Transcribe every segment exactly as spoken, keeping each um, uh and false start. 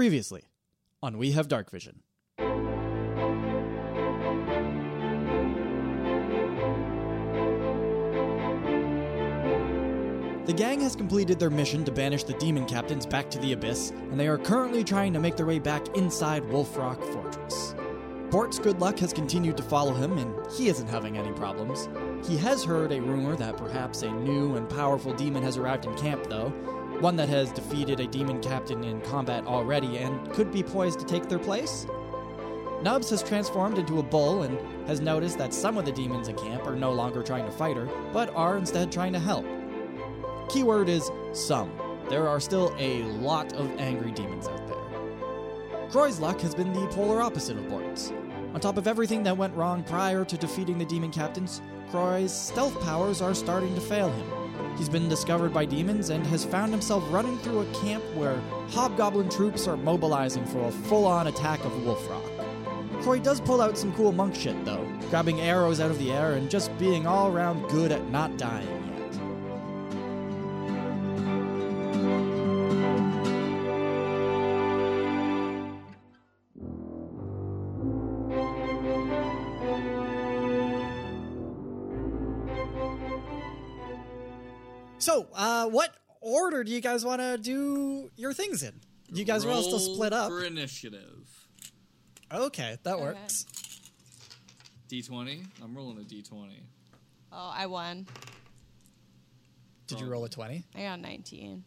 Previously on We Have Dark Vision. The gang has completed their mission to banish the demon captains back to the abyss, and they are currently trying to make their way back inside Wolfrock Fortress. Bort's good luck has continued to follow him, and he isn't having any problems. He has heard a rumor that perhaps a new and powerful demon has arrived in camp, though, one that has defeated a demon captain in combat already and could be poised to take their place. Nubs has transformed into a bull and has noticed that some of the demons in camp are no longer trying to fight her, but are instead trying to help. Keyword is some. There are still a lot of angry demons out there. Croy's luck has been the polar opposite of Bort's. On top of everything that went wrong prior to defeating the demon captains, Croy's stealth powers are starting to fail him. He's been discovered by demons and has found himself running through a camp where hobgoblin troops are mobilizing for a full-on attack of Wolfrock. Croy does pull out some cool monk shit, though, grabbing arrows out of the air and just being all around good at not dying. So, uh, what order do you guys want to do your things in? You guys Roll are all still split up. For initiative. Okay, that all works. Right. D twenty? I'm rolling a D twenty. Oh, I won. Did Probably. You roll a twenty? I got a nineteen.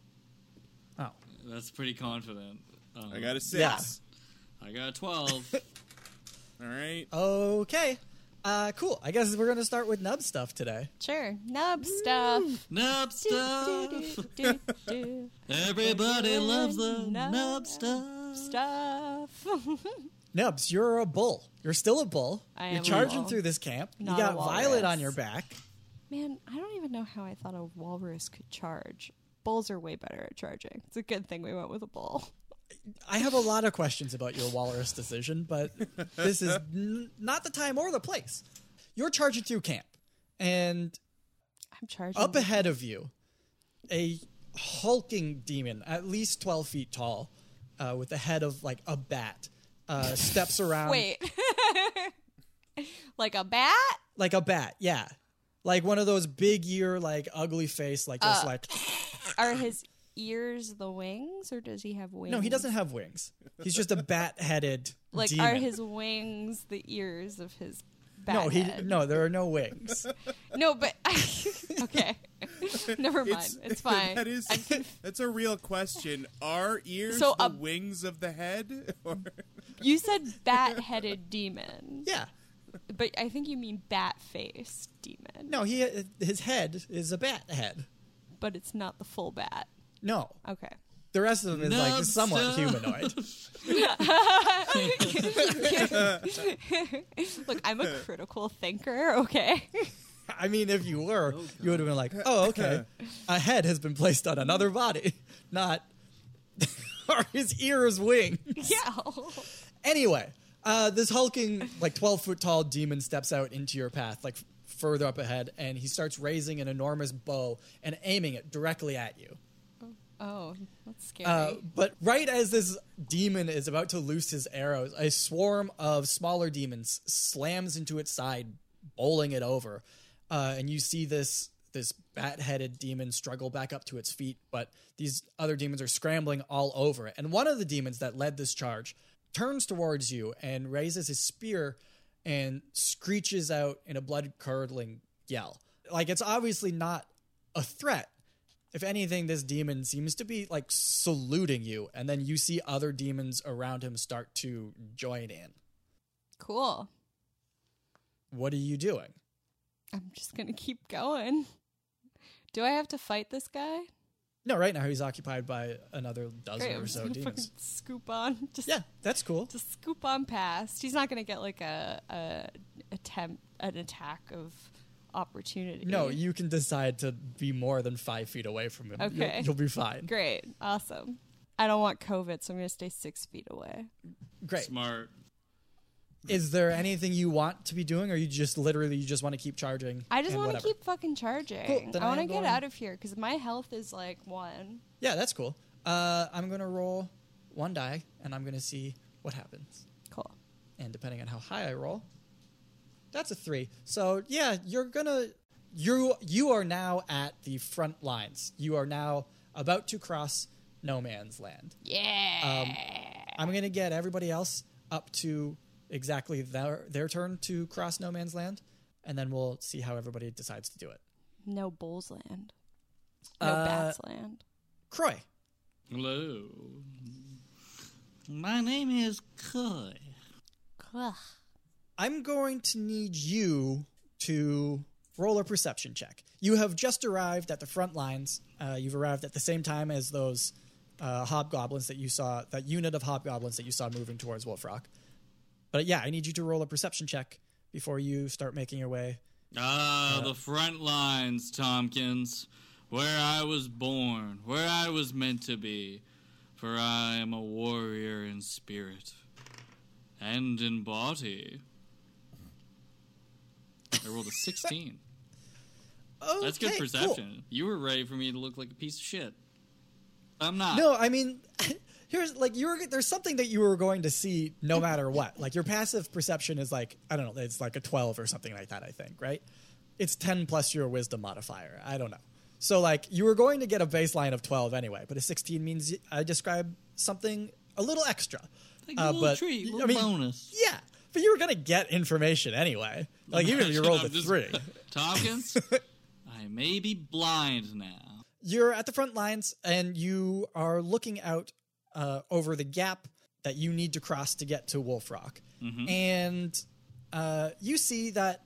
Oh. That's pretty confident. Um, I got a six. Yeah. I got a twelve. All right. Okay. Uh, cool. I guess we're going to start with Nub stuff today. Sure. Nub stuff. Nub stuff. Do, do, do, do, do. Everybody loves the nub, nub stuff. stuff. Nubs, you're a bull. You're still a bull. I am You're charging a bull. Through this camp. Not you got Violet on your back. Man, I don't even know how I thought a walrus could charge. Bulls are way better at charging. It's a good thing we went with a bull. I have a lot of questions about your walrus decision, but this is n- not the time or the place. You're charging through camp, and I'm charging up ahead of you, a hulking demon, at least twelve feet tall, uh, with the head of like a bat, uh, steps around. Wait, like a bat? Like a bat, yeah, like one of those big ear, like ugly face, like just uh, like are his. Ears the wings, or does he have wings? No, he doesn't have wings. He's just a bat-headed like demon. Are his wings the ears of his bat no he head? No, there are no wings. No, but okay. Never mind, it's, it's fine. That is that's a real question. Are ears so the a, wings of the head, or you said bat-headed demon? Yeah, but I think you mean bat-faced demon. No, he his head is a bat head, but it's not the full bat. No. Okay. The rest of them is no, like somewhat no. humanoid. Look, I'm a critical thinker, okay? I mean, if you were, oh, you would have been like, oh, okay. A head has been placed on another body, not are his ears wings. Yeah. Anyway, uh, this hulking, like twelve-foot tall demon steps out into your path, like further up ahead, and he starts raising an enormous bow and aiming it directly at you. Oh, that's scary. Uh, but right as this demon is about to loose his arrows, a swarm of smaller demons slams into its side, bowling it over. Uh, and you see this this bat-headed demon struggle back up to its feet, but these other demons are scrambling all over it. And one of the demons that led this charge turns towards you and raises his spear and screeches out in a blood-curdling yell. Like, it's obviously not a threat. If anything, this demon seems to be, like, saluting you, and then you see other demons around him start to join in. Cool. What are you doing? I'm just going to keep going. Do I have to fight this guy? No, right now he's occupied by another dozen Great, or so demons. Fucking scoop on. Just, yeah, that's cool. Just scoop on past. He's not going to get, like, a, a attempt, an attack of... opportunity. No, you can decide to be more than five feet away from him. Okay. You'll, you'll be fine. Great. Awesome. I don't want COVID, so I'm going to stay six feet away. Great. Smart. Is there anything you want to be doing, or you just literally you just want to keep charging? I just want to keep fucking charging. Cool. I want to get out of here because my health is like one. Yeah, that's cool. Uh, I'm going to roll one die, and I'm going to see what happens. Cool. And depending on how high I roll, that's a three. So, yeah, you're going to... You you are now at the front lines. You are now about to cross No Man's Land. Yeah. Um, I'm going to get everybody else up to exactly their, their turn to cross No Man's Land, and then we'll see how everybody decides to do it. No Bull's Land. No uh, Bat's Land. Croy. Hello. My name is Croy. Croy. I'm going to need you to... roll a perception check. You have just arrived at the front lines. Uh, you've arrived at the same time as those uh, hobgoblins that you saw, that unit of hobgoblins that you saw moving towards Wolfrock. But yeah, I need you to roll a perception check before you start making your way. Ah, uh, uh, the front lines, Tompkins. Where I was born. Where I was meant to be. For I am a warrior in spirit. And in body. I rolled a sixteen. Okay, that's good perception. Cool. You were ready for me to look like a piece of shit. I'm not. No, I mean, here's like you were. There's something that you were going to see no matter what. Like your passive perception is like I don't know. It's like a twelve or something like that. I think right. It's ten plus your wisdom modifier. I don't know. So like you were going to get a baseline of twelve anyway, but a sixteen means I describe something a little extra. Like uh, a little but, treat, a little I mean, bonus. Yeah. But you were going to get information anyway. Like, even if you rolled a just, three. Tompkins, I may be blind now. You're at the front lines, and you are looking out uh, over the gap that you need to cross to get to Wolfrock. Mm-hmm. And uh, you see that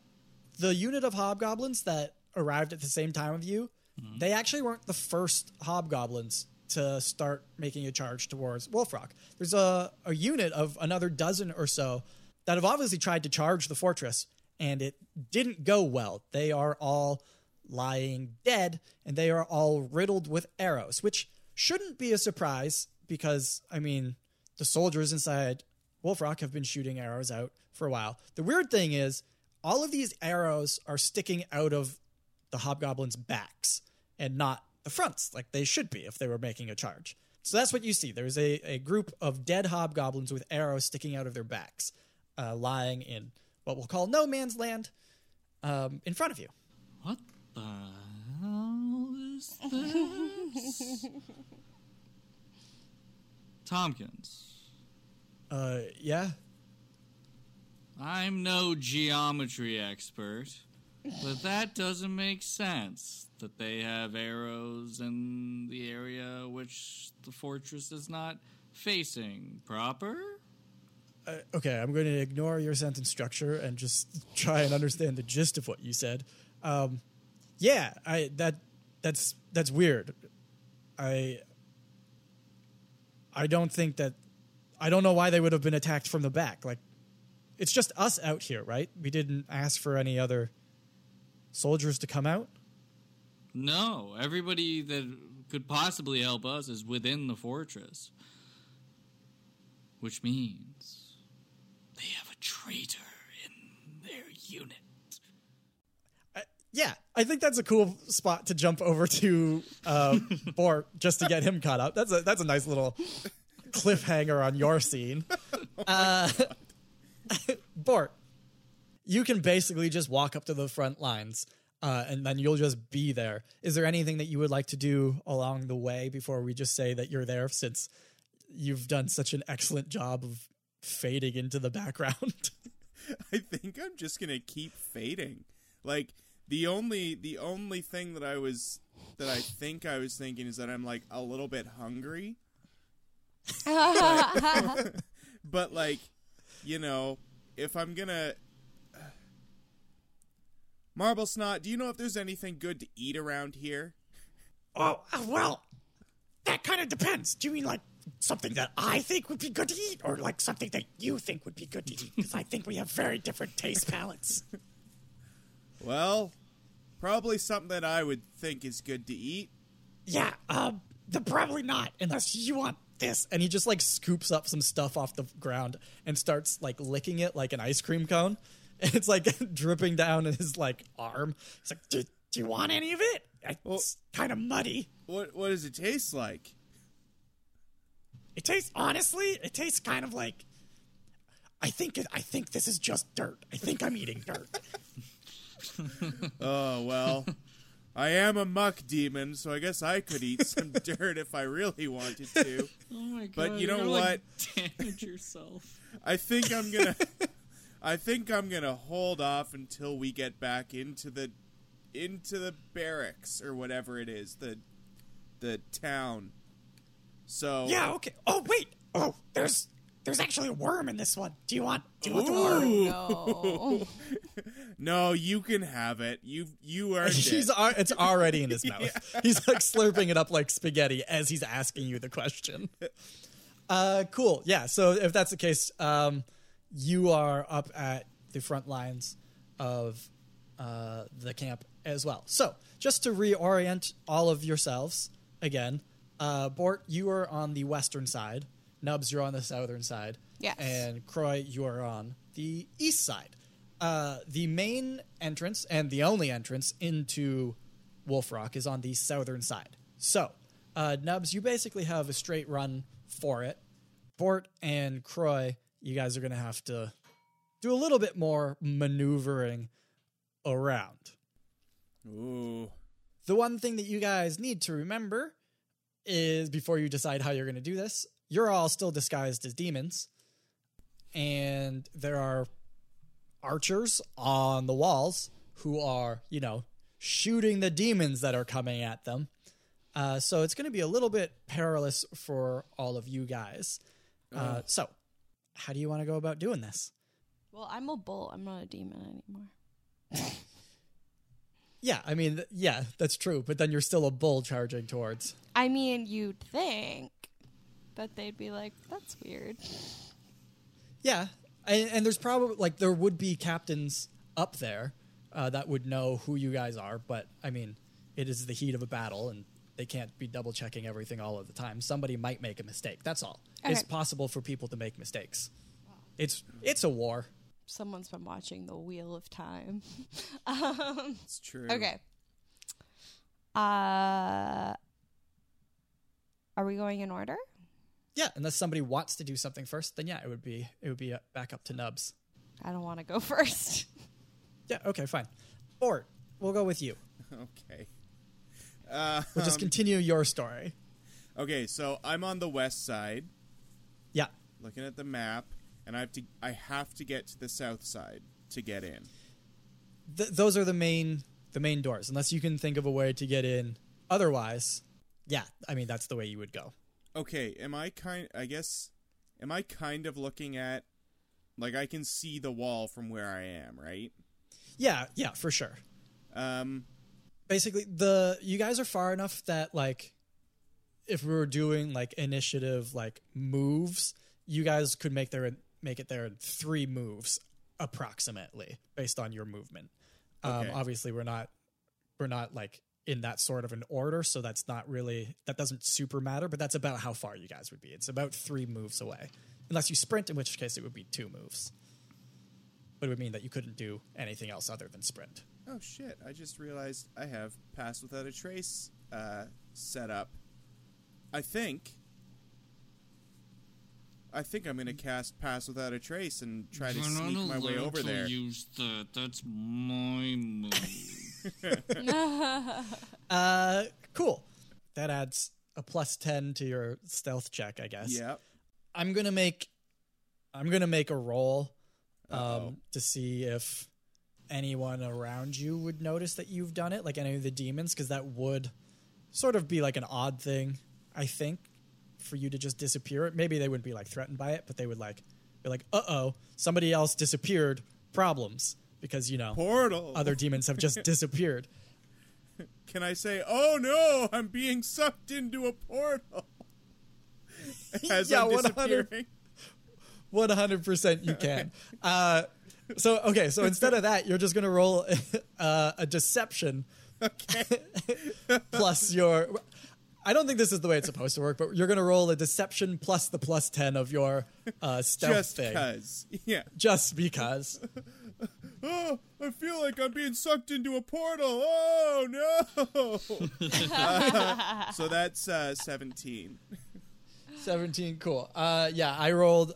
the unit of hobgoblins that arrived at the same time as you, mm-hmm. they actually weren't the first hobgoblins to start making a charge towards Wolfrock. There's a, a unit of another dozen or so that have obviously tried to charge the fortress, and it didn't go well. They are all lying dead, and they are all riddled with arrows, which shouldn't be a surprise because, I mean, the soldiers inside Wolfrock have been shooting arrows out for a while. The weird thing is, all of these arrows are sticking out of the hobgoblins' backs and not the fronts, like they should be if they were making a charge. So that's what you see. There's a, a group of dead hobgoblins with arrows sticking out of their backs. Uh, lying in what we'll call No Man's Land um, in front of you. What the hell is this? Tompkins. Uh, yeah? I'm no geometry expert, but that doesn't make sense that they have arrows in the area which the fortress is not facing, proper? Uh, okay, I'm going to ignore your sentence structure and just try and understand the gist of what you said. Um, yeah, I that that's that's weird. I I don't think that I don't know why they would have been attacked from the back. Like, it's just us out here, right? We didn't ask for any other soldiers to come out. No, everybody that could possibly help us is within the fortress, which means. They have a traitor in their unit. Uh, yeah, I think that's a cool spot to jump over to uh, Bort just to get him caught up. That's a that's a nice little cliffhanger on your scene. Uh, Bort, you can basically just walk up to the front lines, uh, and then you'll just be there. Is there anything that you would like to do along the way before we just say that you're there, since you've done such an excellent job of fading into the background? I think I'm just gonna keep fading. Like the only the only thing that I was that I think I was thinking is that I'm like a little bit hungry. but, but like, you know, if I'm gonna uh, Marble Snot, do you know if there's anything good to eat around here? Oh, well, that kind of depends. Do you mean like something that I think would be good to eat, or like something that you think would be good to eat? Because I think we have very different taste palates. Well, probably something that I would think is good to eat. Yeah, um, the, probably not, unless you want this. And he just like scoops up some stuff off the ground and starts like licking it like an ice cream cone. And it's like dripping down in his like arm. He's like, do, do you want any of it? It's well, kind of muddy. What What does it taste like? It tastes, honestly, it tastes kind of like, I think it, I think this is just dirt. I think I'm eating dirt. Oh, well, I am a muck demon, so I guess I could eat some dirt if I really wanted to. Oh, my God. But you know You're what? Like, damage yourself. I think I'm going to... I think I'm going to hold off until we get back into the into the barracks or whatever it is, the the town. So yeah, okay. Oh wait. Oh, there's there's actually a worm in this one. Do you want do you want the worm? No. No, you can have it. You you earned He's it. Ar- it's already in his mouth. Yeah. He's like slurping it up like spaghetti as he's asking you the question. Uh cool. Yeah, so if that's the case, um you are up at the front lines of uh, the camp as well. So just to reorient all of yourselves again, uh, Bort, you are on the western side. Nubs, you're on the southern side. Yes. And Croy, you are on the east side. Uh, the main entrance and the only entrance into Wolfrock is on the southern side. So uh, Nubs, you basically have a straight run for it. Bort and Croy... you guys are going to have to do a little bit more maneuvering around. Ooh. The one thing that you guys need to remember is before you decide how you're going to do this, you're all still disguised as demons. And there are archers on the walls who are, you know, shooting the demons that are coming at them. Uh, so it's going to be a little bit perilous for all of you guys. Uh, uh. So... how do you want to go about doing this? Well, I'm a bull. I'm not a demon anymore. Yeah, I mean, th- yeah, that's true. But then you're still a bull charging towards. I mean, you'd think that they'd be like, that's weird. Yeah, and, and there's probably, like, there would be captains up there uh, that would know who you guys are. But, I mean, it is the heat of a battle, and they can't be double-checking everything all of the time. Somebody might make a mistake. That's all. Okay. It's possible for people to make mistakes. Wow. It's it's a war. Someone's been watching the Wheel of Time. um, it's true. Okay. Uh, are we going in order? Yeah, unless somebody wants to do something first, then yeah, it would be it would be back up to Nubs. I don't want to go first. Yeah. Okay. Fine. Or we'll go with you. Okay. Uh, we'll just continue your story. Okay, so I'm on the west side. Yeah. Looking at the map, and I have to I have to get to the south side to get in. Th- those are the main the main doors, unless you can think of a way to get in. Otherwise, yeah, I mean that's the way you would go. Okay, am I kind I guess am I kind of looking at like I can see the wall from where I am, right? Yeah, yeah, for sure. Um Basically, the you guys are far enough that, like, if we were doing, like, initiative, like, moves, you guys could make their make it there in three moves, approximately, based on your movement. Okay. Um, obviously, we're not, we're not, like, in that sort of an order, so that's not really, that doesn't super matter, but that's about how far you guys would be. It's about three moves away. Unless you sprint, in which case it would be two moves. But it would mean that you couldn't do anything else other than sprint. Oh, shit. I just realized I have Pass Without a Trace uh, set up. I think... I think I'm going to cast Pass Without a Trace and try to You're sneak my way over to there. Use that. That's my move. uh, cool. That adds a plus ten to your stealth check, I guess. Yep. I'm going to make... I'm going to make a roll um, to see if... anyone around you would notice that you've done it, like any of the demons, because that would sort of be like an odd thing, I think, for you to just disappear. Maybe they wouldn't be like threatened by it, but they would like be like, uh-oh, somebody else disappeared, problems, because, you know, portal. Other demons have just disappeared. Can I say, oh no, I'm being sucked into a portal as yeah, I'm disappearing? one hundred percent you can. uh So, okay, so instead of that, you're just going to roll uh, a deception okay. plus your... I don't think this is the way it's supposed to work, but you're going to roll a deception plus the plus ten of your uh, stealth just thing. Just because. Yeah. Just because. Oh, I feel like I'm being sucked into a portal. Oh, no. uh, so that's uh, seventeen. seventeen, cool. Uh, yeah, I rolled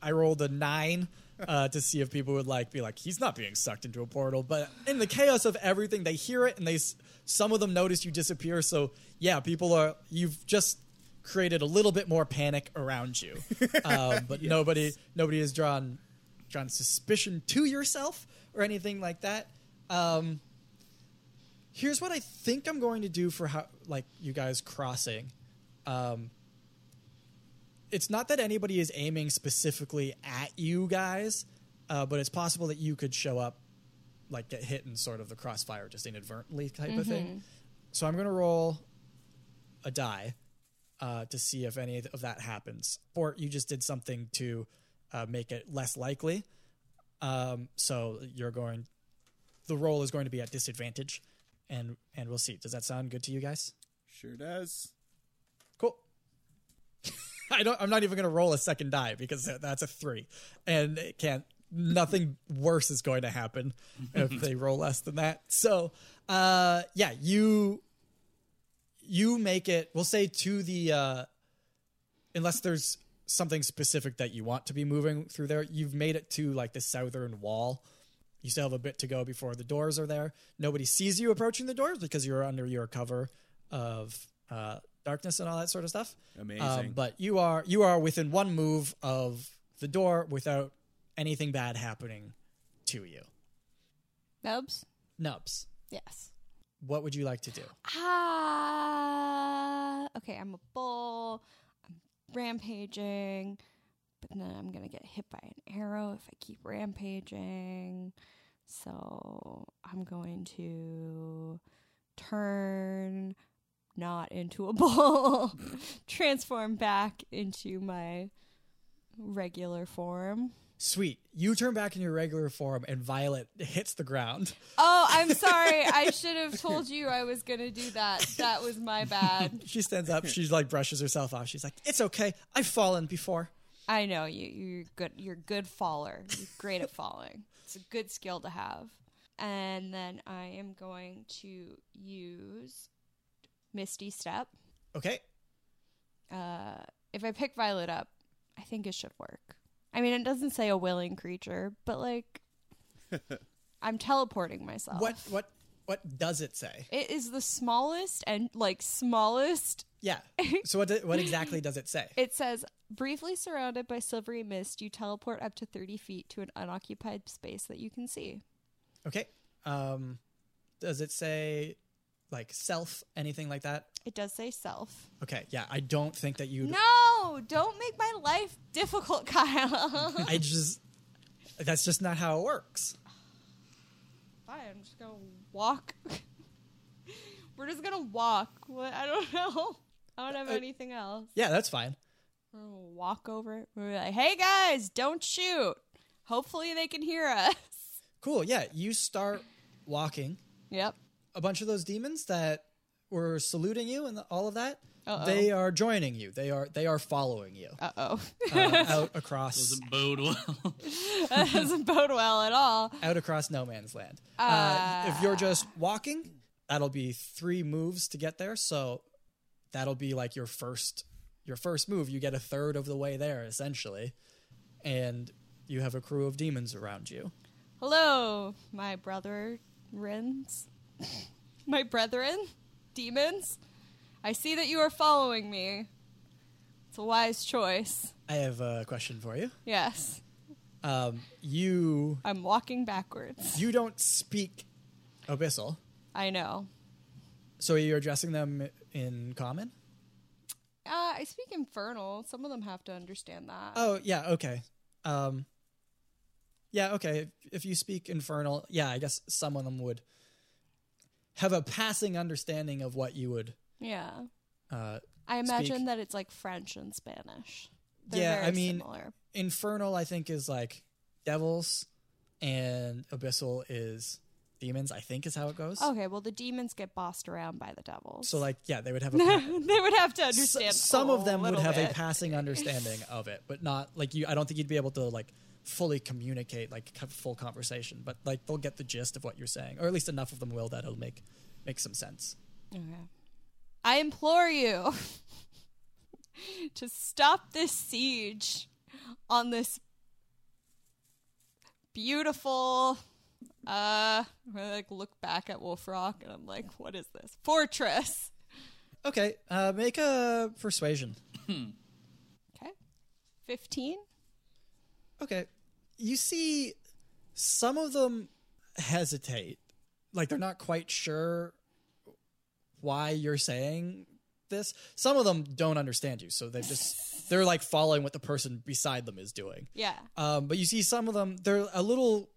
I rolled a nine uh, to see if people would like be like, he's not being sucked into a portal. But in the chaos of everything, they hear it, and they some of them notice you disappear. So, yeah, people are, you've just created a little bit more panic around you. Uh, but yes. nobody nobody has drawn, drawn suspicion to yourself or anything like that. Um, here's what I think I'm going to do for how, like, you guys crossing. Um, it's not that anybody is aiming specifically at you guys, uh, but it's possible that you could show up, like, get hit in sort of the crossfire, just inadvertently type mm-hmm. of thing. So I'm going to roll a die uh, to see if any of that happens. Or you just did something to uh, make it less likely. Um, so you're going... The roll is going to be at disadvantage, and and we'll see. Does that sound good to you guys? Sure does. Cool. I don't. I'm not even going to roll a second die because that's a three, and it can't. Nothing worse is going to happen if they roll less than that. So, uh, yeah, you you make it. We'll say to the uh, unless there's something specific that you want to be moving through there. You've made it to like the southern wall. You still have a bit to go before the doors are there. Nobody sees you approaching the doors because you're under your cover of uh, darkness and all that sort of stuff. Amazing. Um, but you are you are within one move of the door without anything bad happening to you. Nubs? Nubs. Yes. What would you like to do? Ah, uh, okay, I'm a bull. I'm rampaging. But then I'm going to get hit by an arrow if I keep rampaging. So I'm going to turn not into a bull, transform back into my regular form. Sweet. You turn back in your regular form and Violet hits the ground. Oh, I'm sorry. I should have told you I was going to do that. That was my bad. She stands up. She like brushes herself off. She's like, it's okay. I've fallen before. I know you. You're good. You're a good faller. You're great at falling. It's a good skill to have. And then I am going to use Misty Step. Okay. Uh, if I pick Violet up, I think it should work. I mean, it doesn't say a willing creature, but like, I'm teleporting myself. What? What? What does it say? It is the smallest and like smallest. Yeah. So what? Do, what exactly does it say? It says. Briefly surrounded by silvery mist, you teleport up to thirty feet to an unoccupied space that you can see. Okay. Um, does it say, like, self, anything like that? It does say self. Okay, yeah, I don't think that you... No! Don't make my life difficult, Kyle! I just... That's just not how it works. Fine, I'm just gonna walk. We're just gonna walk. What? I don't know. I don't have uh, anything else. Yeah, that's fine. We'll walk over. We're like, hey guys, don't shoot. Hopefully they can hear us. Cool. Yeah. You start walking. Yep. A bunch of those demons that were saluting you and all of that, Uh-oh. they are joining you. They are they are following you. Uh-oh. uh, out across. Doesn't bode well. That doesn't bode well at all. Out across No Man's Land. Uh... Uh, if you're just walking, that'll be three moves to get there. So that'll be like your first Your first move, you get a third of the way there, essentially, and you have a crew of demons around you. Hello, my brethrens. My brethren, demons. I see that you are following me. It's a wise choice. I have a question for you. Yes. Um, you... I'm walking backwards. You don't speak Abyssal. I know. So you're addressing them in common? Uh, I speak Infernal. Some of them have to understand that. Oh, yeah, okay. Um, yeah, okay. If, if you speak Infernal, yeah, I guess some of them would have a passing understanding of what you would. Yeah. Uh, I imagine speak. that it's like French and Spanish. They're yeah, very I mean, similar. Infernal, I think, is like devils, and Abyssal is... Demons, I think, is how it goes. Okay, well, the demons get bossed around by the devils. So, like, yeah, they would have a... they would have to understand S- Some of them would have bit. a passing understanding of it, but not, like, you. I don't think you'd be able to, like, fully communicate, like, have a full conversation, but, like, they'll get the gist of what you're saying, or at least enough of them will that it'll make, make some sense. Okay. I implore you. to stop this siege on this beautiful, uh, I like look back at Wolfrock and I'm like, what is this? Fortress. Okay, uh, make a persuasion. Okay. fifteen. Okay. You see some of them hesitate. Like, they're not quite sure why you're saying this. Some of them don't understand you, so they've just, they're like following what the person beside them is doing. Yeah. Um, but you see some of them, they're a little,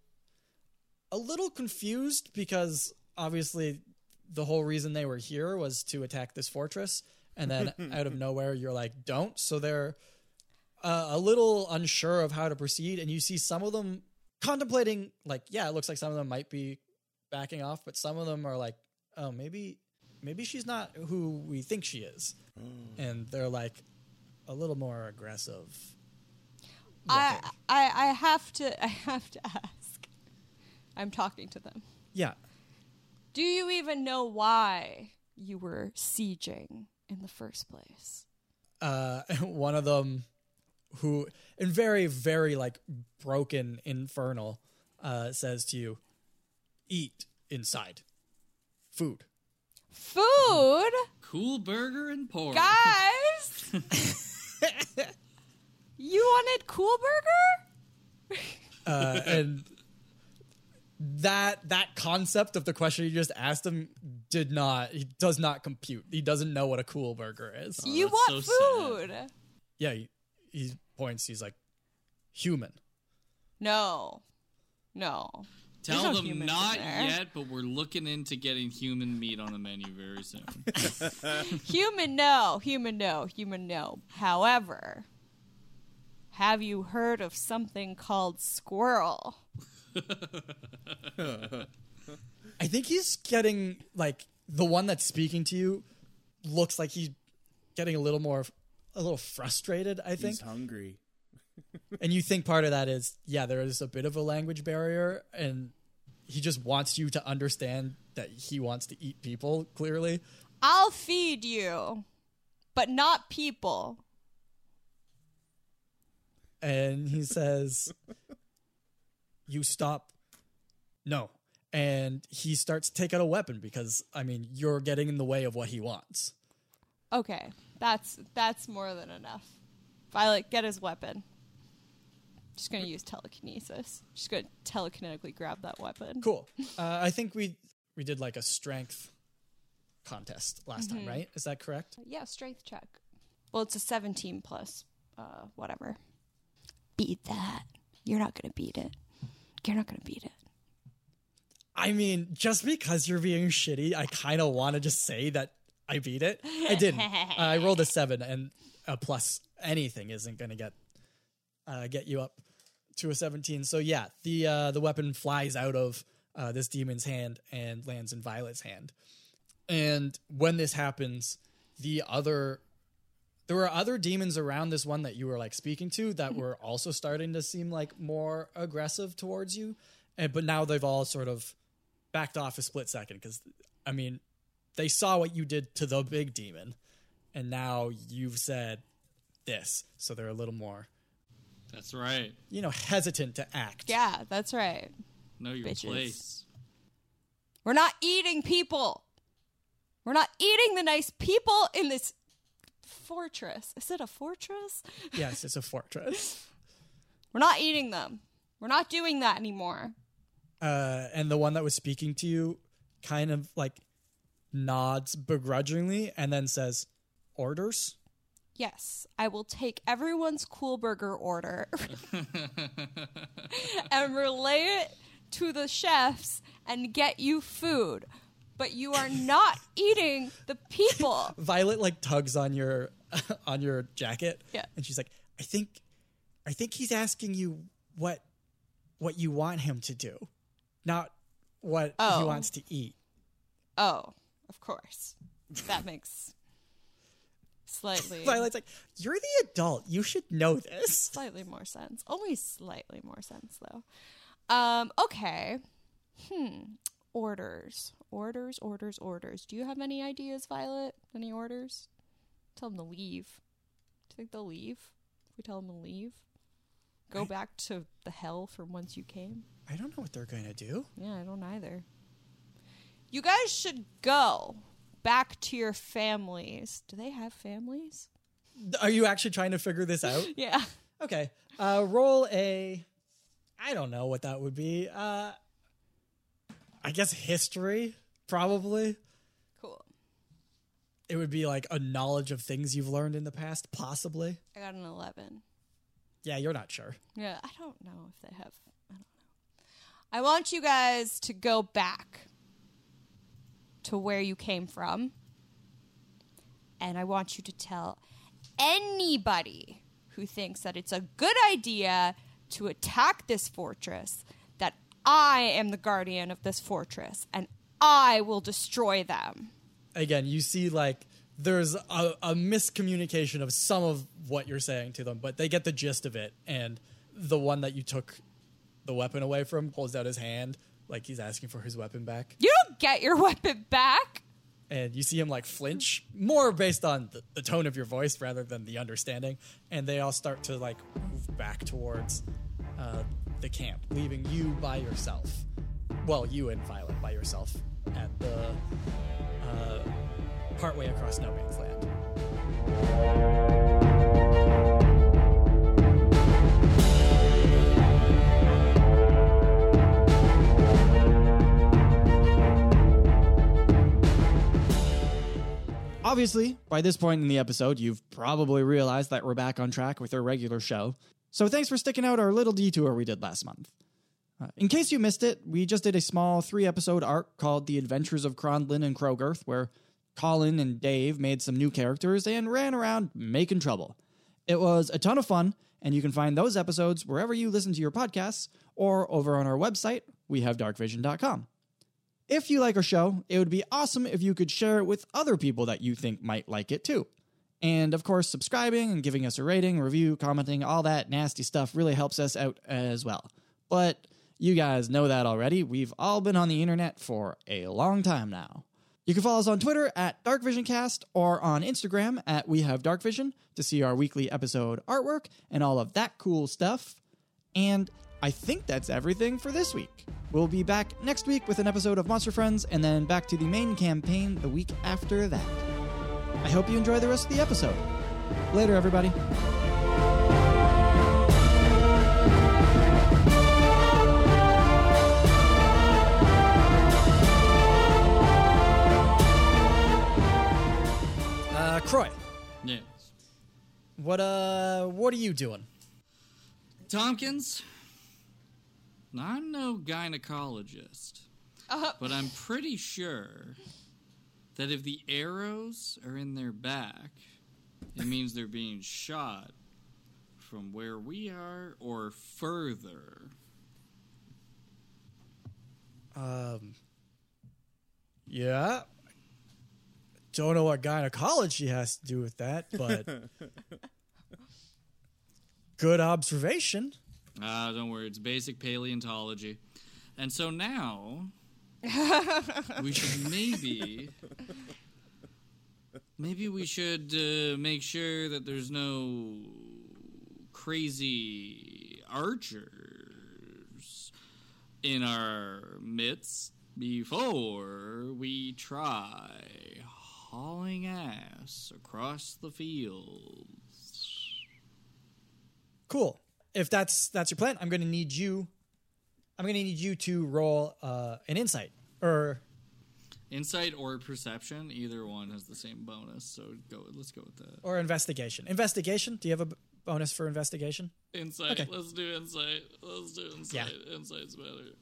a little confused because obviously the whole reason they were here was to attack this fortress. And then out of nowhere, you're like, don't. So they're uh, a little unsure of how to proceed. And you see some of them contemplating, like, yeah, it looks like some of them might be backing off, but some of them are like, oh, maybe, maybe she's not who we think she is. Mm. And they're like a little more aggressive. I, I, I have to, I have to ask. I'm talking to them. Yeah. Do you even know why you were sieging in the first place? Uh, one of them who, in very, very, like, broken infernal, uh, says to you, eat inside. Food. Food? Cool burger and pork. Guys! You wanted Cool Burger? Uh, and... That that concept of the question you just asked him did not, he does not compute. He doesn't know what a Cool Burger is. Oh, you want so food. Sad. Yeah, he, he points. He's like, human. No, no. Tell no them not yet, but we're looking into getting human meat on the menu very soon. Human no, human no, human no. However, have you heard of something called squirrel? I think he's getting, like, the one that's speaking to you looks like he's getting a little more, a little frustrated, I think. He's hungry. And you think part of that is, yeah, there is a bit of a language barrier, and he just wants you to understand that he wants to eat people, clearly. I'll feed you, but not people. And he says... You stop. No. And he starts to take out a weapon because, I mean, you're getting in the way of what he wants. Okay. That's that's more than enough. Violet, get his weapon. Just going to use telekinesis. Just going to telekinetically grab that weapon. Cool. Uh, I think we we did like a strength contest last mm-hmm. time, right? Is that correct? Yeah, strength check. Well, it's a seventeen plus uh, whatever. Beat that. You're not going to beat it. You're not going to beat it. I mean, just because you're being shitty, I kind of want to just say that I beat it. I didn't. uh, I rolled a seven, and a plus anything isn't going to get uh, get you up to a seventeen. So yeah, the uh, the weapon flies out of uh, this demon's hand and lands in Violet's hand. And when this happens, the other there were other demons around this one that you were like speaking to that were also starting to seem like more aggressive towards you. And, but now they've all sort of backed off a split second. Cause I mean, they saw what you did to the big demon and now you've said this. So they're a little more, that's right. You know, hesitant to act. Yeah, that's right. Know your Bitches. Place. We're not eating people. We're not eating the nice people in this fortress. Is it a fortress? Yes, it's a fortress. We're not eating them. We're not doing that anymore. Uh, and the one that was speaking to you kind of like nods begrudgingly and then says, orders? Yes, I will take everyone's Cool Burger order and relay it to the chefs and get you food. But you are not eating the people. Violet like tugs on your on your jacket. Yeah. And she's like, I think I think he's asking you what what you want him to do, not what oh. he wants to eat. Oh, of course. That makes slightly Violet's like, you're the adult. You should know this. Slightly more sense. Only slightly more sense though. Um, okay. Hmm. Orders. Orders, orders, orders. Do you have any ideas, Violet? Any orders? Tell them to leave. Do you think they'll leave? If we tell them to leave? Go I, back to the hell from whence you came? I don't know what they're going to do. Yeah, I don't either. You guys should go back to your families. Do they have families? Are you actually trying to figure this out? Yeah. Okay. Uh, roll a... I don't know what that would be. Uh, I guess history, probably. Cool. It would be like a knowledge of things you've learned in the past, possibly. I got an eleven. Yeah, you're not sure. Yeah, I don't know if they have... I don't know. I want you guys to go back to where you came from. And I want you to tell anybody who thinks that it's a good idea to attack this fortress that I am the guardian of this fortress and I will destroy them. Again, you see like there's a, a miscommunication of some of what you're saying to them, but they get the gist of it. And the one that you took the weapon away from pulls out his hand like he's asking for his weapon back. You don't get your weapon back. And you see him like flinch, more based on the, the tone of your voice rather than the understanding. And they all start to like move back towards uh, the camp, leaving you by yourself. Well, you and Violet by yourself at the uh, partway across No Man's Land. Obviously, by this point in the episode, you've probably realized that we're back on track with our regular show. So thanks for sticking out our little detour we did last month. Uh, in case you missed it, we just did a small three-episode arc called The Adventures of Crondlin and Krogurth, where Colin and Dave made some new characters and ran around making trouble. It was a ton of fun, and you can find those episodes wherever you listen to your podcasts or over on our website, we have dark vision dot com. If you like our show, it would be awesome if you could share it with other people that you think might like it too. And of course, subscribing and giving us a rating, review, commenting, all that nasty stuff really helps us out as well. But you guys know that already. We've all been on the internet for a long time now. You can follow us on Twitter at DarkVisionCast or on Instagram at We Have Dark Vision to see our weekly episode artwork and all of that cool stuff. And I think that's everything for this week. We'll be back next week with an episode of Monster Friends and then back to the main campaign the week after that. I hope you enjoy the rest of the episode. Later, everybody. Uh, Croy. Yeah. What, uh, what are you doing? Tompkins? I'm no gynecologist, uh-huh. but I'm pretty sure that if the arrows are in their back, it means they're being shot from where we are or further. Um, yeah. Don't know what gynecology has to do with that, but good observation. Ah, uh, don't worry. It's basic paleontology. And so now, we should maybe, maybe we should uh, make sure that there's no crazy archers in our midst before we try hauling ass across the fields. Cool. If that's that's your plan, I'm going to need you. I'm going to need you to roll uh, an insight or insight or perception. Either one has the same bonus, so go. Let's go with that. Or investigation. Investigation. Do you have a b- bonus for investigation? Insight. Okay. Let's do insight. Let's do insight. Yeah. Insight's better.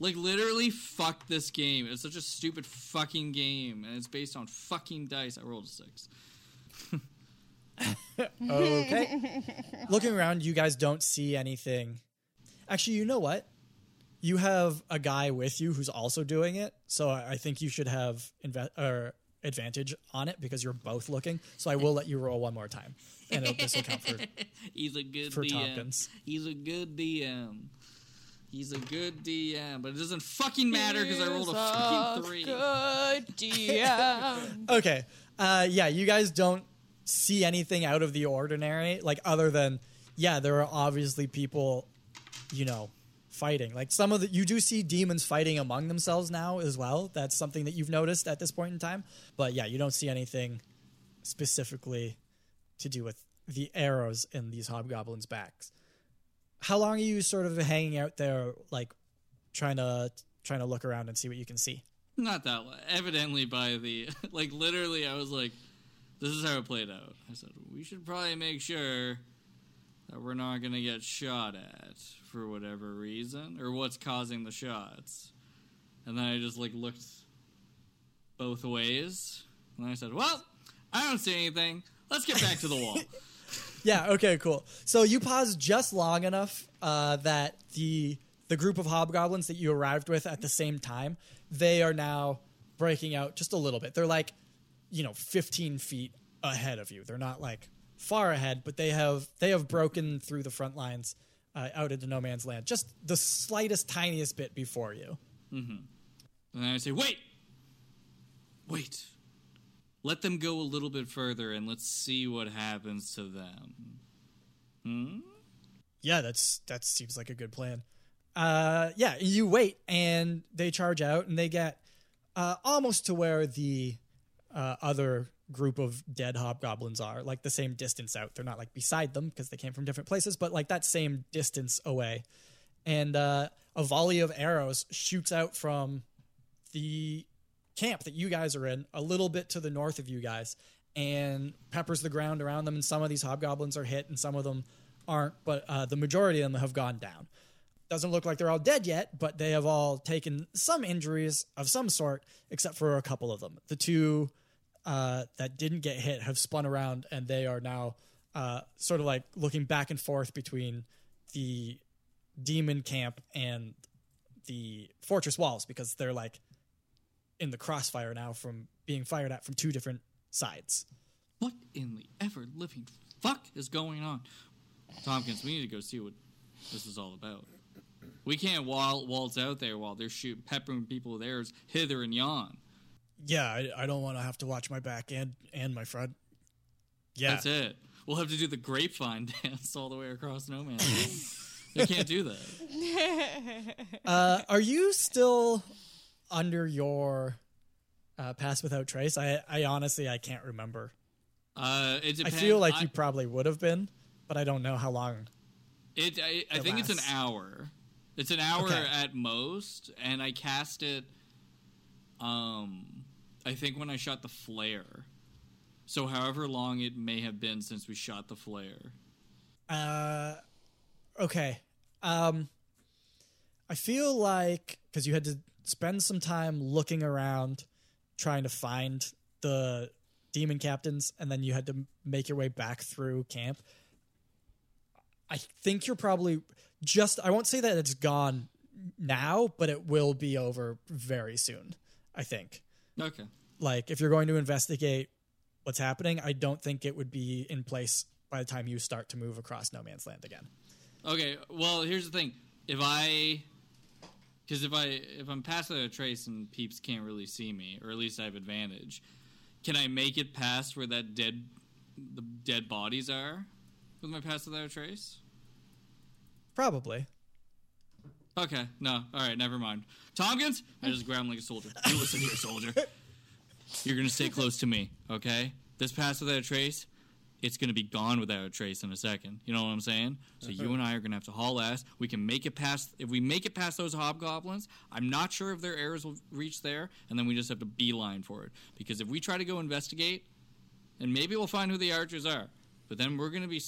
Like literally, fuck this game. It's such a stupid fucking game, and it's based on fucking dice. I rolled a six. Okay. Looking around, you guys don't see anything. Actually, you know what? You have a guy with you who's also doing it, so I think you should have inve- or advantage on it because you're both looking. So I will let you roll one more time, and this will count for. He's a good for D M. Tompkins. He's a good D M. He's a good D M, but it doesn't fucking matter because I rolled a fucking three. Good D M. Okay. Uh, yeah, you guys don't see anything out of the ordinary, like other than, yeah, there are obviously people, you know, fighting. Like some of the, you do see demons fighting among themselves now as well. That's something that you've noticed at this point in time. But yeah, you don't see anything specifically to do with the arrows in these hobgoblins' backs. How long are you sort of hanging out there, like trying to trying to look around and see what you can see? Not that long. Evidently by the, like literally I was like, this is how it played out. I said, we should probably make sure that we're not going to get shot at for whatever reason, or what's causing the shots. And then I just like looked both ways, and I said, well, I don't see anything. Let's get back to the wall. Yeah, okay, cool. So you paused just long enough uh, that the the group of hobgoblins that you arrived with at the same time, they are now breaking out just a little bit. They're like, you know, fifteen feet ahead of you. They're not like far ahead, but they have they have broken through the front lines uh, out into No Man's Land, just the slightest, tiniest bit before you. Mm-hmm. And I say, wait, wait. Let them go a little bit further, and let's see what happens to them. Hmm? Yeah, that's that seems like a good plan. Uh, yeah, you wait, and they charge out, and they get uh, almost to where the uh, other group of dead hobgoblins are, like the same distance out. They're not, like, beside them, because they came from different places, but, like, that same distance away. And uh, a volley of arrows shoots out from the camp that you guys are in a little bit to the north of you guys and peppers the ground around them, and some of these hobgoblins are hit and some of them aren't, but uh, the majority of them have gone down. Doesn't look like they're all dead yet, but they have all taken some injuries of some sort, except for a couple of them. The two uh, that didn't get hit have spun around, and they are now uh, sort of like looking back and forth between the demon camp and the fortress walls, because they're like in the crossfire now from being fired at from two different sides. What in the ever-living fuck is going on? Tompkins, we need to go see what this is all about. We can't wal- waltz out there while they're shooting, peppering people with arrows hither and yon. Yeah, I, I don't want to have to watch my back and, and my front. Yeah. That's it. We'll have to do the grapevine dance all the way across No Man's Land. You can't do that. Uh, are you still under your uh, Pass Without Trace? I, I honestly, I can't remember. Uh, it depends. I feel like I, you probably would have been, but I don't know how long. It. I, it I think lasts. It's an hour. It's an hour okay. at most, and I cast it, Um, I think when I shot the flare. So however long it may have been since we shot the flare. Uh, okay. Um, I feel like, because you had to spend some time looking around, trying to find the demon captains, and then you had to make your way back through camp. I think you're probably just, I won't say that it's gone now, but it will be over very soon, I think. Okay. Like, if you're going to investigate what's happening, I don't think it would be in place by the time you start to move across No Man's Land again. Okay, well, here's the thing. If I... Because if, I, if I'm past a trace and peeps can't really see me, or at least I have advantage, can I make it past where that dead, the dead bodies are with my Pass Without a Trace? Probably. Okay, no. All right, never mind. Tompkins, I just grab him like a soldier. You listen here, soldier. You're going to stay close to me, okay? This Pass Without a Trace, it's going to be gone without a trace in a second. You know what I'm saying? So uh-huh. You and I are going to have to haul ass. We can make it past... If we make it past those hobgoblins, I'm not sure if their arrows will reach there, and then we just have to beeline for it. Because if we try to go investigate, and maybe we'll find who the archers are, but then we're going to be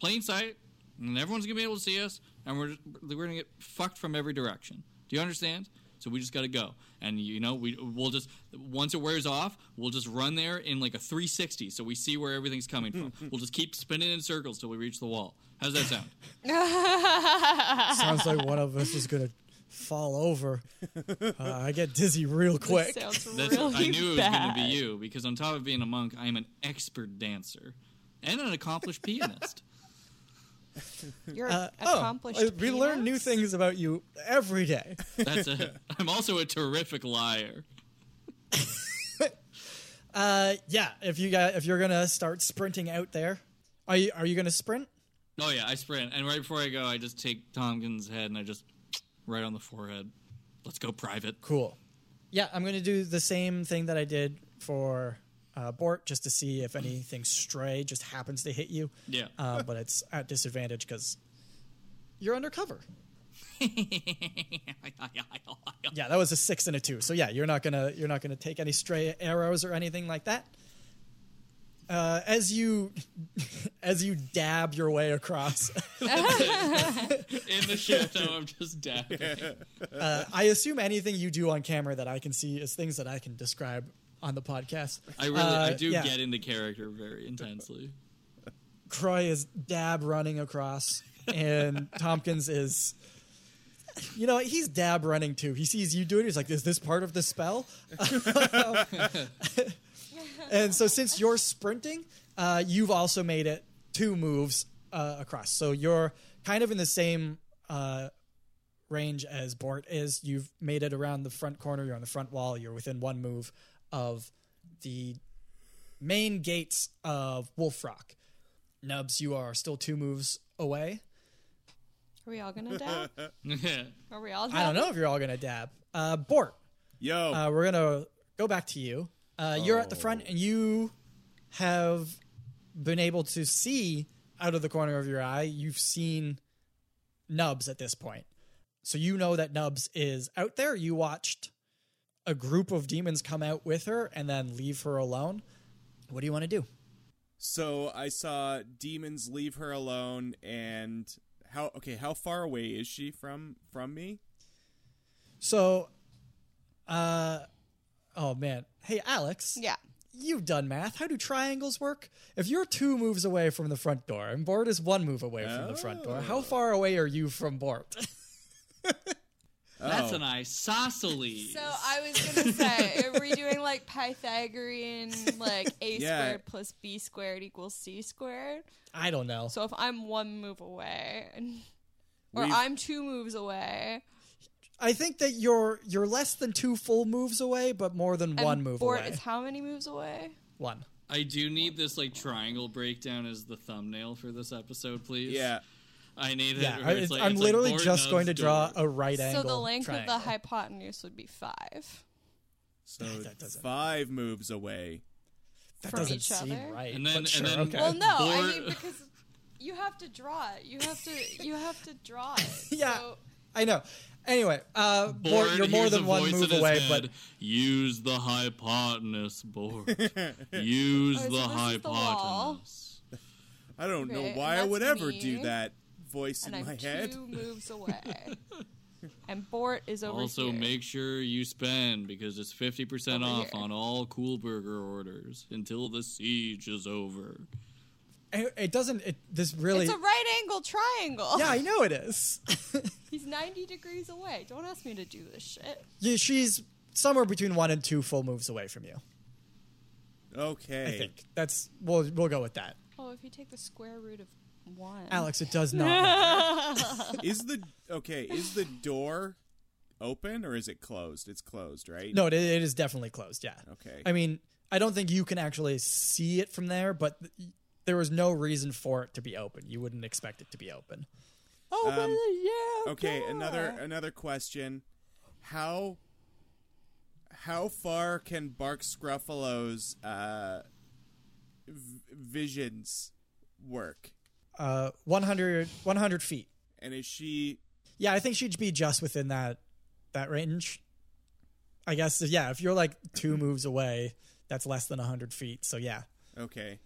plain sight, and everyone's going to be able to see us, and we're, we're going to get fucked from every direction. Do you understand? So we just got to go. And, you know, we, we'll just, once it wears off, we'll just run there in like a three sixty so we see where everything's coming from. We'll just keep spinning in circles till we reach the wall. How's that sound? Sounds like one of us is going to fall over. Uh, I get dizzy real quick. That sounds That's, really I knew bad. It was going to be you, because on top of being a monk, I am an expert dancer and an accomplished pianist. You're uh, accomplished. Oh, we learn new things about you every day. That's it. I'm also a terrific liar. Uh, yeah. If you got, if you're gonna start sprinting out there, are you are you gonna sprint? Oh yeah, I sprint, and right before I go, I just take Tompkins' head and I just right on the forehead. Let's go, Private. Cool. Yeah, I'm gonna do the same thing that I did for uh, Bort, just to see if anything stray just happens to hit you. Yeah. Uh, but it's at disadvantage because you're undercover. Yeah, that was a six and a two. So yeah, you're not gonna you're not gonna take any stray arrows or anything like that. Uh, as you as you dab your way across in the shift, no, I'm just dabbing. Uh, I assume anything you do on camera that I can see is things that I can describe on the podcast. I really uh, I do yeah. get into character very intensely. Croy is dab running across, and Tompkins is. You know, he's dab running too. He sees you do it. He's like, is this part of the spell? And so since you're sprinting, uh, you've also made it two moves uh, across. So you're kind of in the same uh, range as Bort is. You've made it around the front corner. You're on the front wall. You're within one move of the main gates of Wolfrock. Nubs, you are still two moves away. Are we all gonna dab? Are we all dabbing? I don't know if you're all gonna dab. Uh, Bort. Yo. Uh, we're gonna go back to you. Uh, oh. You're at the front, and you have been able to see out of the corner of your eye. You've seen Nubs at this point. So you know that Nubs is out there. You watched a group of demons come out with her and then leave her alone. What do you want to do? So I saw demons leave her alone, and... How okay? How far away is she from from me? So, uh, oh man, hey Alex, yeah, you've done math. How do triangles work? If you're two moves away from the front door and Bort is one move away oh. from the front door, how far away are you from Bort? That's oh. an isosceles. So I was gonna say, are we doing like Pythagorean, like a yeah. squared plus b squared equals c squared? I don't know. So if I'm one move away, or We've... I'm two moves away, I think that you're you're less than two full moves away, but more than and one move away. It's how many moves away? One. I do need this like triangle breakdown as the thumbnail for this episode, please. Yeah. I need it. Yeah, it's like, I'm it's literally like just going to draw door. a right angle. So the length triangle. of the hypotenuse would be five. So that doesn't five moves away. That From doesn't each seem other. right. And then, sure, and then, okay. Well, no, Bort... I mean because you have to draw it. You have to. You have to draw it. yeah, so. I know. Anyway, uh, Bort, Bort, you're more than one move away. Head. But use the hypotenuse, Bort. Use oh, so the hypotenuse. The I don't okay, know why I would me. ever do that. Voice and in I'm my two head. moves away. And Bort is over also here. Also, make sure you spend because it's fifty percent over off here. on all Cool Burger orders until the siege is over. It, it doesn't. It, this really. It's a right angle triangle. Yeah, I know it is. He's ninety degrees away. Don't ask me to do this shit. Yeah, she's somewhere between one and two full moves away from you. Okay, I think that's. We'll we'll go with that. Oh, if you take the square root of. One. Alex, it does not matter. Is the okay? Is the door open or is it closed? It's closed, right? No, it, it is definitely closed. Yeah. Okay. I mean, I don't think you can actually see it from there, but th- there was no reason for it to be open. You wouldn't expect it to be open. Oh, um, but yeah. Okay. Yeah. Another another question. How how far can Bark Scruffalo's uh, v- visions work? Uh, one hundred, one hundred feet. And is she... Yeah, I think she'd be just within that that range. I guess, yeah, if you're like two moves away, that's less than one hundred feet, so yeah. Okay.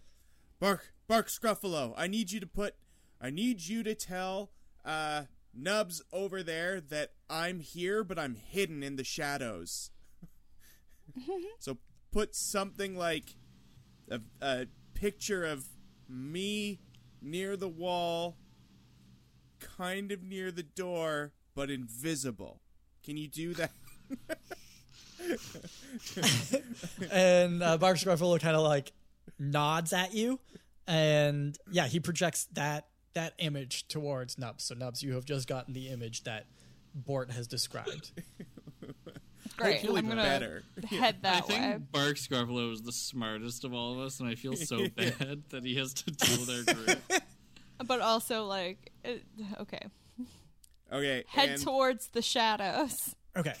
Bark, Bark Scruffalo, I need you to put... I need you to tell uh, Nubs over there that I'm here, but I'm hidden in the shadows. So put something like a, a picture of me... near the wall, kind of near the door, but invisible. Can you do that? And uh, Bark Scruffalo kind of like nods at you, and yeah, he projects that that image towards Nubs. So Nubs, you have just gotten the image that Bort has described. great. Hopefully I'm better. Head that I think way. Bark Scruffalo is the smartest of all of us, and I feel so bad that he has to deal with our group. But also, like, it, okay. Okay. Head and... towards the shadows. Okay.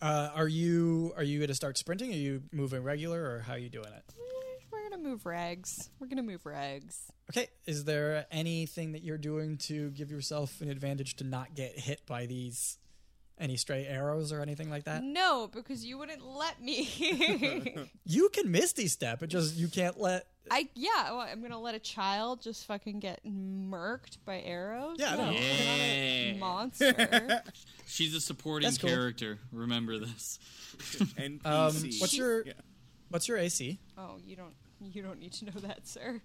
Uh, are you are you going to start sprinting? Are you moving regular, or how are you doing it? We're going to move rags. We're going to move rags. Okay. Is there anything that you're doing to give yourself an advantage to not get hit by these, any stray arrows or anything like that? No, because you wouldn't let me. You can Misty Step. It just, you can't let... I Yeah, well, I'm going to let a child just fucking get murked by arrows? Yeah, no. Yeah. Monster. She's a supporting That's cool. character. Remember this. N P C. Um, what's your... Yeah. What's your A C? Oh, you don't you don't need to know that, sir.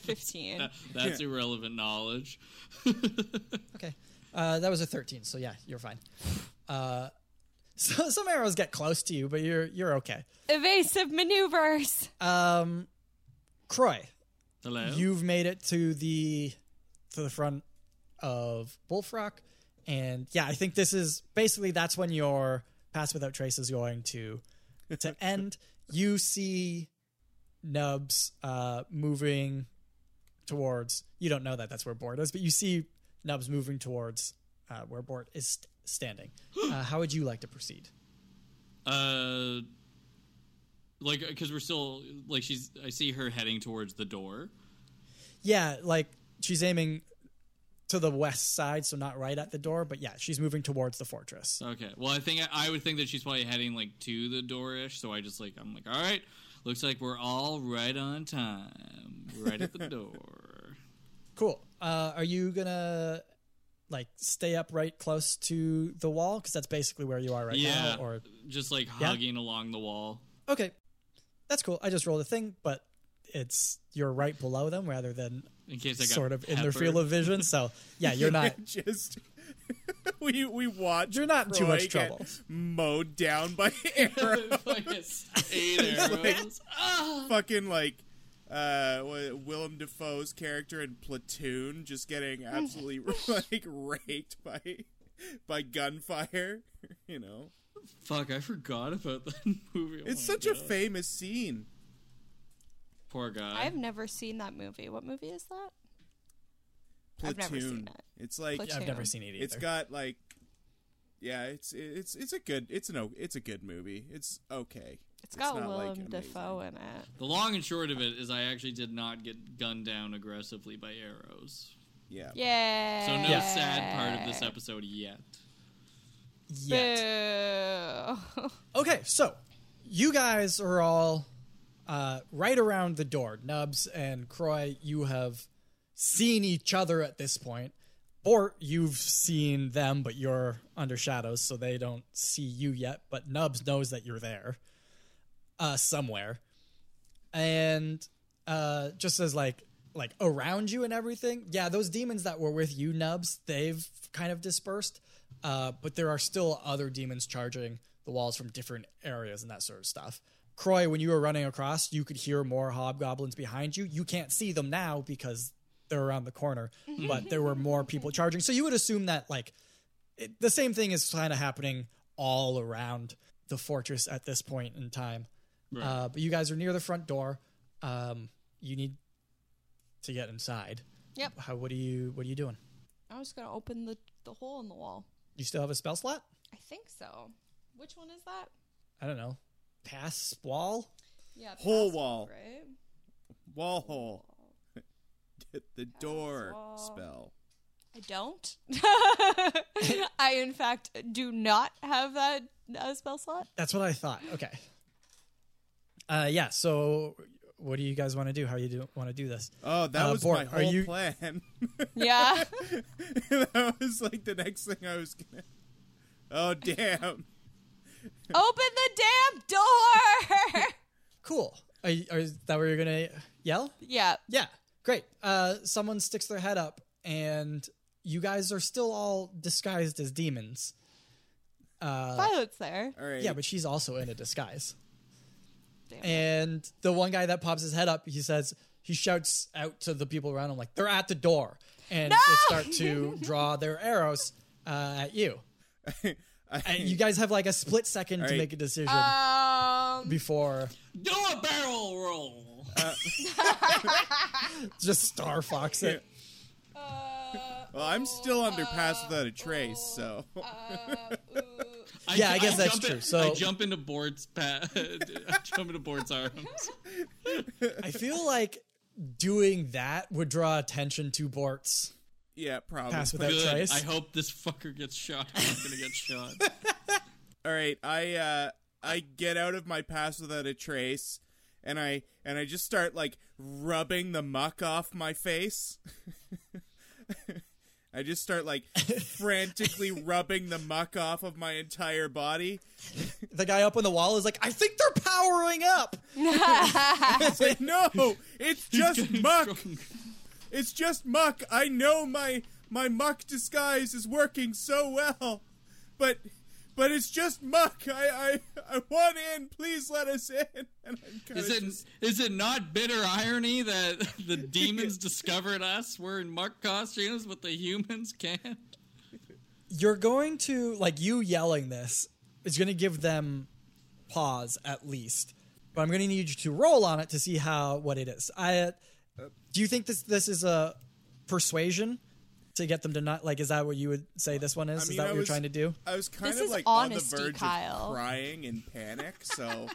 fifteen. That, that's yeah. irrelevant knowledge. Okay. Uh, that was a thirteen, so yeah, you're fine. Uh, so, some arrows get close to you, but you're you're okay. Evasive maneuvers. Um, Croy. Hello. You've made it to the to the front of Wolfrock, and yeah, I think this is basically that's when your Pass Without Trace is going to to end. You see Nubs uh, moving towards... You don't know that that's where Bort is, but you see Nubs moving towards uh, where Bort is st- standing. Uh, how would you like to proceed? Uh, like, because we're still... Like, she's... I see her heading towards the door. Yeah, like, she's aiming to the west side, so not right at the door, but yeah, she's moving towards the fortress. Okay. Well, I think I would think that she's probably heading like to the door-ish, so I just like I'm like, all right, looks like we're all right on time, right at the door. Cool. Uh, are you gonna like stay up right close to the wall, because that's basically where you are right yeah, now, or just like hugging yeah? along the wall? Okay, that's cool. I just rolled a thing, but it's you're right below them rather than. In case I got sort of peppered. In their field of vision, so yeah, you're yeah, not just we we watch. You're not in too much trouble. Mowed down by arrows. Like eight arrows. Like, fucking like uh, Willem Dafoe's character in Platoon just getting absolutely like raked by by gunfire. You know, fuck, I forgot about that movie. It's oh such a famous scene. Poor guy. I've never seen that movie. What movie is that? Platoon. I've never seen it. It's like Platoon. I've never seen it either. It's got like, yeah, it's it's it's a good it's an it's a good movie. It's okay. It's, it's got Willem like Dafoe in it. The long and short of it is, I actually did not get gunned down aggressively by arrows. Yeah. Yeah. So no yeah. sad part of this episode yet. Yet. Okay, so you guys are all. Uh, right around the door, Nubs and Croy, you have seen each other at this point. Or you've seen them, but you're under shadows, so they don't see you yet. But Nubs knows that you're there uh, somewhere. And uh, just as, like, like around you and everything, yeah, those demons that were with you, Nubs, they've kind of dispersed. Uh, but there are still other demons charging the walls from different areas and that sort of stuff. Croy, when you were running across, you could hear more hobgoblins behind you. You can't see them now because they're around the corner, but there were more people charging. So you would assume that, like, it, the same thing is kind of happening all around the fortress at this point in time. Right. Uh, but you guys are near the front door. Um, you need to get inside. Yep. How? What are you? What are you doing? I was going to open the the hole in the wall. You still have a spell slot? I think so. Which one is that? I don't know. Pass wall? Yeah, pass whole wall. Right? Wall hole. The pass door wall. Spell. I don't. I, in fact, do not have that uh, spell slot. That's what I thought. Okay. Uh, yeah, so what do you guys want to do? How do you do, want to do this? Oh, that uh, was Bort, my whole you... plan. Yeah. That was like the next thing I was going to... Oh, damn. Open the damn door! Cool. Are, you, are is that where you're gonna yell? Yeah. Yeah. Great. Uh, someone sticks their head up, and you guys are still all disguised as demons. Uh, Violet's there. All right. Yeah, but she's also in a disguise. Damn. And the one guy that pops his head up, he says, he shouts out to the people around him, like, they're at the door. And no! They start to draw their arrows uh, at you. I, you guys have like a split second right. to make a decision um, before. Do a barrel roll. Uh, just Star Fox it. Uh, well, I'm still under uh, Pass Without a Trace, uh, so. Uh, I, yeah, I guess I that's true. In, so I jump into Bort's pa- I jump into Bort's arms. I feel like doing that would draw attention to Bort's. Yeah, probably. Pass Without Good. Trace. I hope this fucker gets shot. I'm not gonna get shot. All right, I uh, I get out of my Pass Without a Trace, and I and I just start like rubbing the muck off my face. I just start, like, frantically rubbing the muck off of my entire body. The guy up on the wall is like, I think they're powering up! It's like, no! It's just muck! Strong. It's just muck! I know my my muck disguise is working so well! But but it's just muck! I, I, I want in! Please let us in! And I'm is, it, just... is it not bitter irony that the demons discovered us? We're in muck costumes, but the humans can't? You're going to, like, you yelling this is going to give them pause, at least. But I'm going to need you to roll on it to see how, what it is. I Do you think this this is a persuasion? To get them to not, like, is that what you would say this one is? I mean, is that what I was, you're trying to do? I was kind this of, like, honesty, on the verge Kyle. Of crying in panic, so...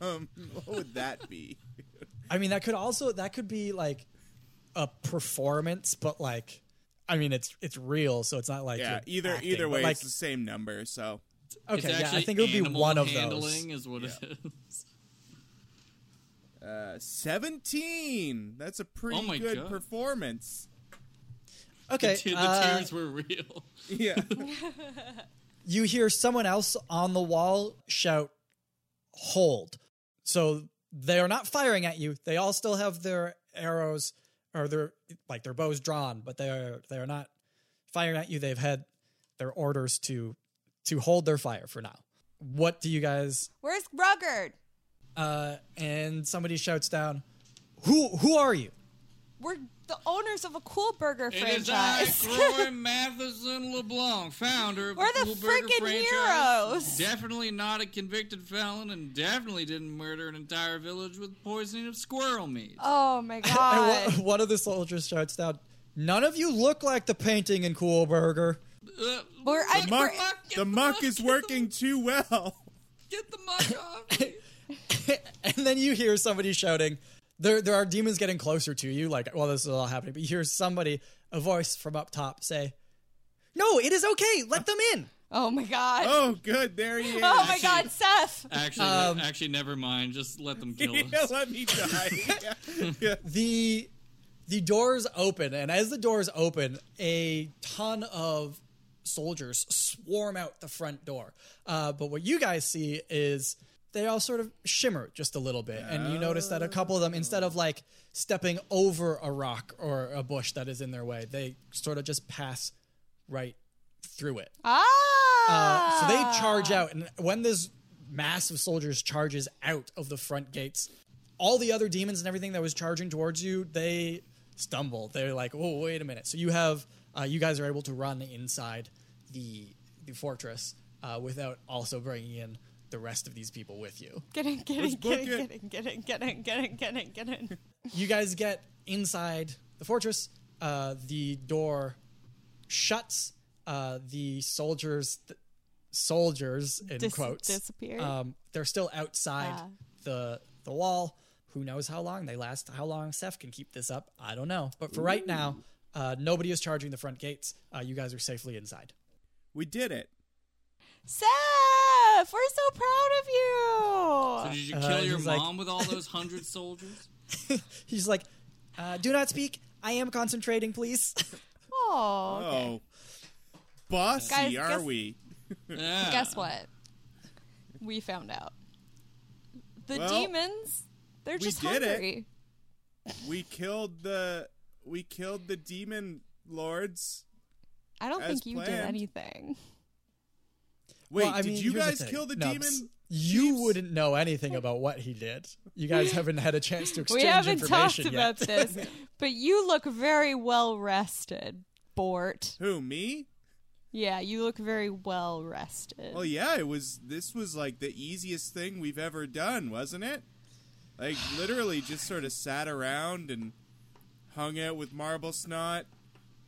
um, what would that be? I mean, that could also, that could be, like, a performance, but, like, I mean, it's it's real, so it's not like yeah, either acting, either way, like, it's the same number, so... Okay, yeah, I think it would be one of those. Is what yeah. it is. Uh, seventeen! That's a pretty oh good God. Performance. Okay, the, t- the uh, tears were real. Yeah. You hear someone else on the wall shout, hold. So they are not firing at you. They all still have their arrows or their like their bows drawn, but they are they are not firing at you. They've had their orders to to hold their fire for now. What do you guys Where's Ruggard? Uh and somebody shouts down, Who who are you? We're the owners of a Cool Burger franchise. It is I, Roy Matheson LeBlanc, founder of We're the Cool Burger franchise. We're the freaking heroes. Definitely not a convicted felon and definitely didn't murder an entire village with poisoning of squirrel meat. Oh, my God. And one of the soldiers shouts down, none of you look like the painting in Cool Burger. Uh, we're, the, I, muck, we're, the, the muck, muck is working the, too well. Get the muck off me. And then you hear somebody shouting, There there are demons getting closer to you, like, well, this is all happening, but you hear somebody, a voice from up top say, no, it is okay, let them in. Oh, my God. Oh, good, there he is. Oh, my actually, God, Seth. Actually, um, actually, never mind, just let them kill us. Yeah, let me die. Yeah. Yeah. The, the doors open, and as the doors open, a ton of soldiers swarm out the front door. Uh, but what you guys see is... they all sort of shimmer just a little bit. And you notice that a couple of them, instead of like stepping over a rock or a bush that is in their way, they sort of just pass right through it. Ah! Uh, so they charge out. And when this mass of soldiers charges out of the front gates, all the other demons and everything that was charging towards you, they stumble. They're like, oh, wait a minute. So you have, uh, you guys are able to run inside the, the fortress uh, without also bringing in the rest of these people with you. Get in, get in, get in, get in, get in, get in, get in, get in. You guys get inside the fortress. Uh, the door shuts. Uh, the soldiers, th- soldiers in Dis- quotes, disappear. Um, they're still outside ah. the the wall. Who knows how long they last? How long Seth can keep this up? I don't know. But for Ooh. Right now, uh, nobody is charging the front gates. Uh, you guys are safely inside. We did it. Seth, we're so proud of you. So did you kill uh, your mom like, with all those hundred soldiers? He's like, uh, do not speak. I am concentrating, please. Oh, okay. Oh, bossy, guys, are guess, we? Yeah. Guess what? We found out. The well, demons, they're just we did hungry. It. We killed the we killed the demon lords. I don't think you planned. Did anything. Wait, well, I mean, did you guys the kill the Nubs. Demon? You Jeez. Wouldn't know anything about what he did. You guys haven't had a chance to exchange information yet. We haven't talked about this, but you look very well rested, Bort. Who, me? Yeah, you look very well rested. Well, yeah, it was. This was like the easiest thing we've ever done, wasn't it? Like, literally just sort of sat around and hung out with Marble Snot,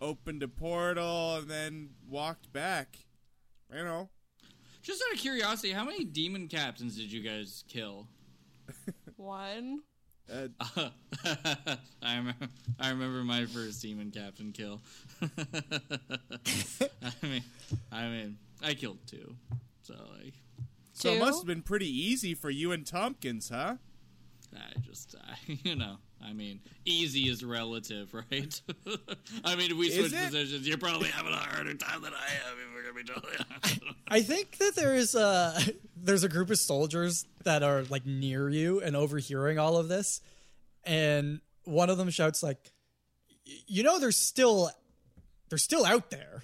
opened a portal, and then walked back. You know? Just out of curiosity, how many demon captains did you guys kill? One. Uh, uh, I remember. I remember my first demon captain kill. I mean, I mean, I killed two. So like, so it must have been pretty easy for you and Tompkins, huh? I just, I, you know, I mean, easy is relative, right? I mean, if we switch positions, you're probably having a harder time than I am. If we're gonna be totally honest. I think that there is a there's a group of soldiers that are like near you and overhearing all of this, and one of them shouts like, "You know, they're still they're still out there."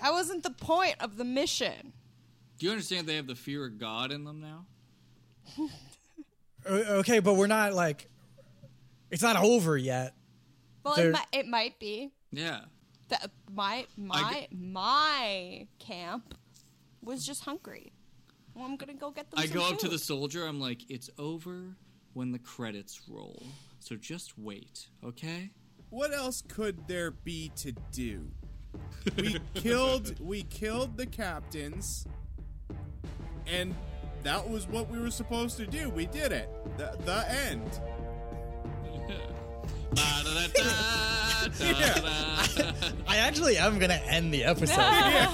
That wasn't the point of the mission. Do you understand they have the fear of God in them now? Okay, but we're not like, it's not over yet. Well, it, mi- it might be. Yeah. The, my my g- my camp was just hungry. Well, I'm gonna go get them. I some go food. Up to the soldier. I'm like, it's over when the credits roll. So just wait, okay? What else could there be to do? We killed. We killed the captains. And. That was what we were supposed to do. We did it. The, the end. I actually am going to end the episode.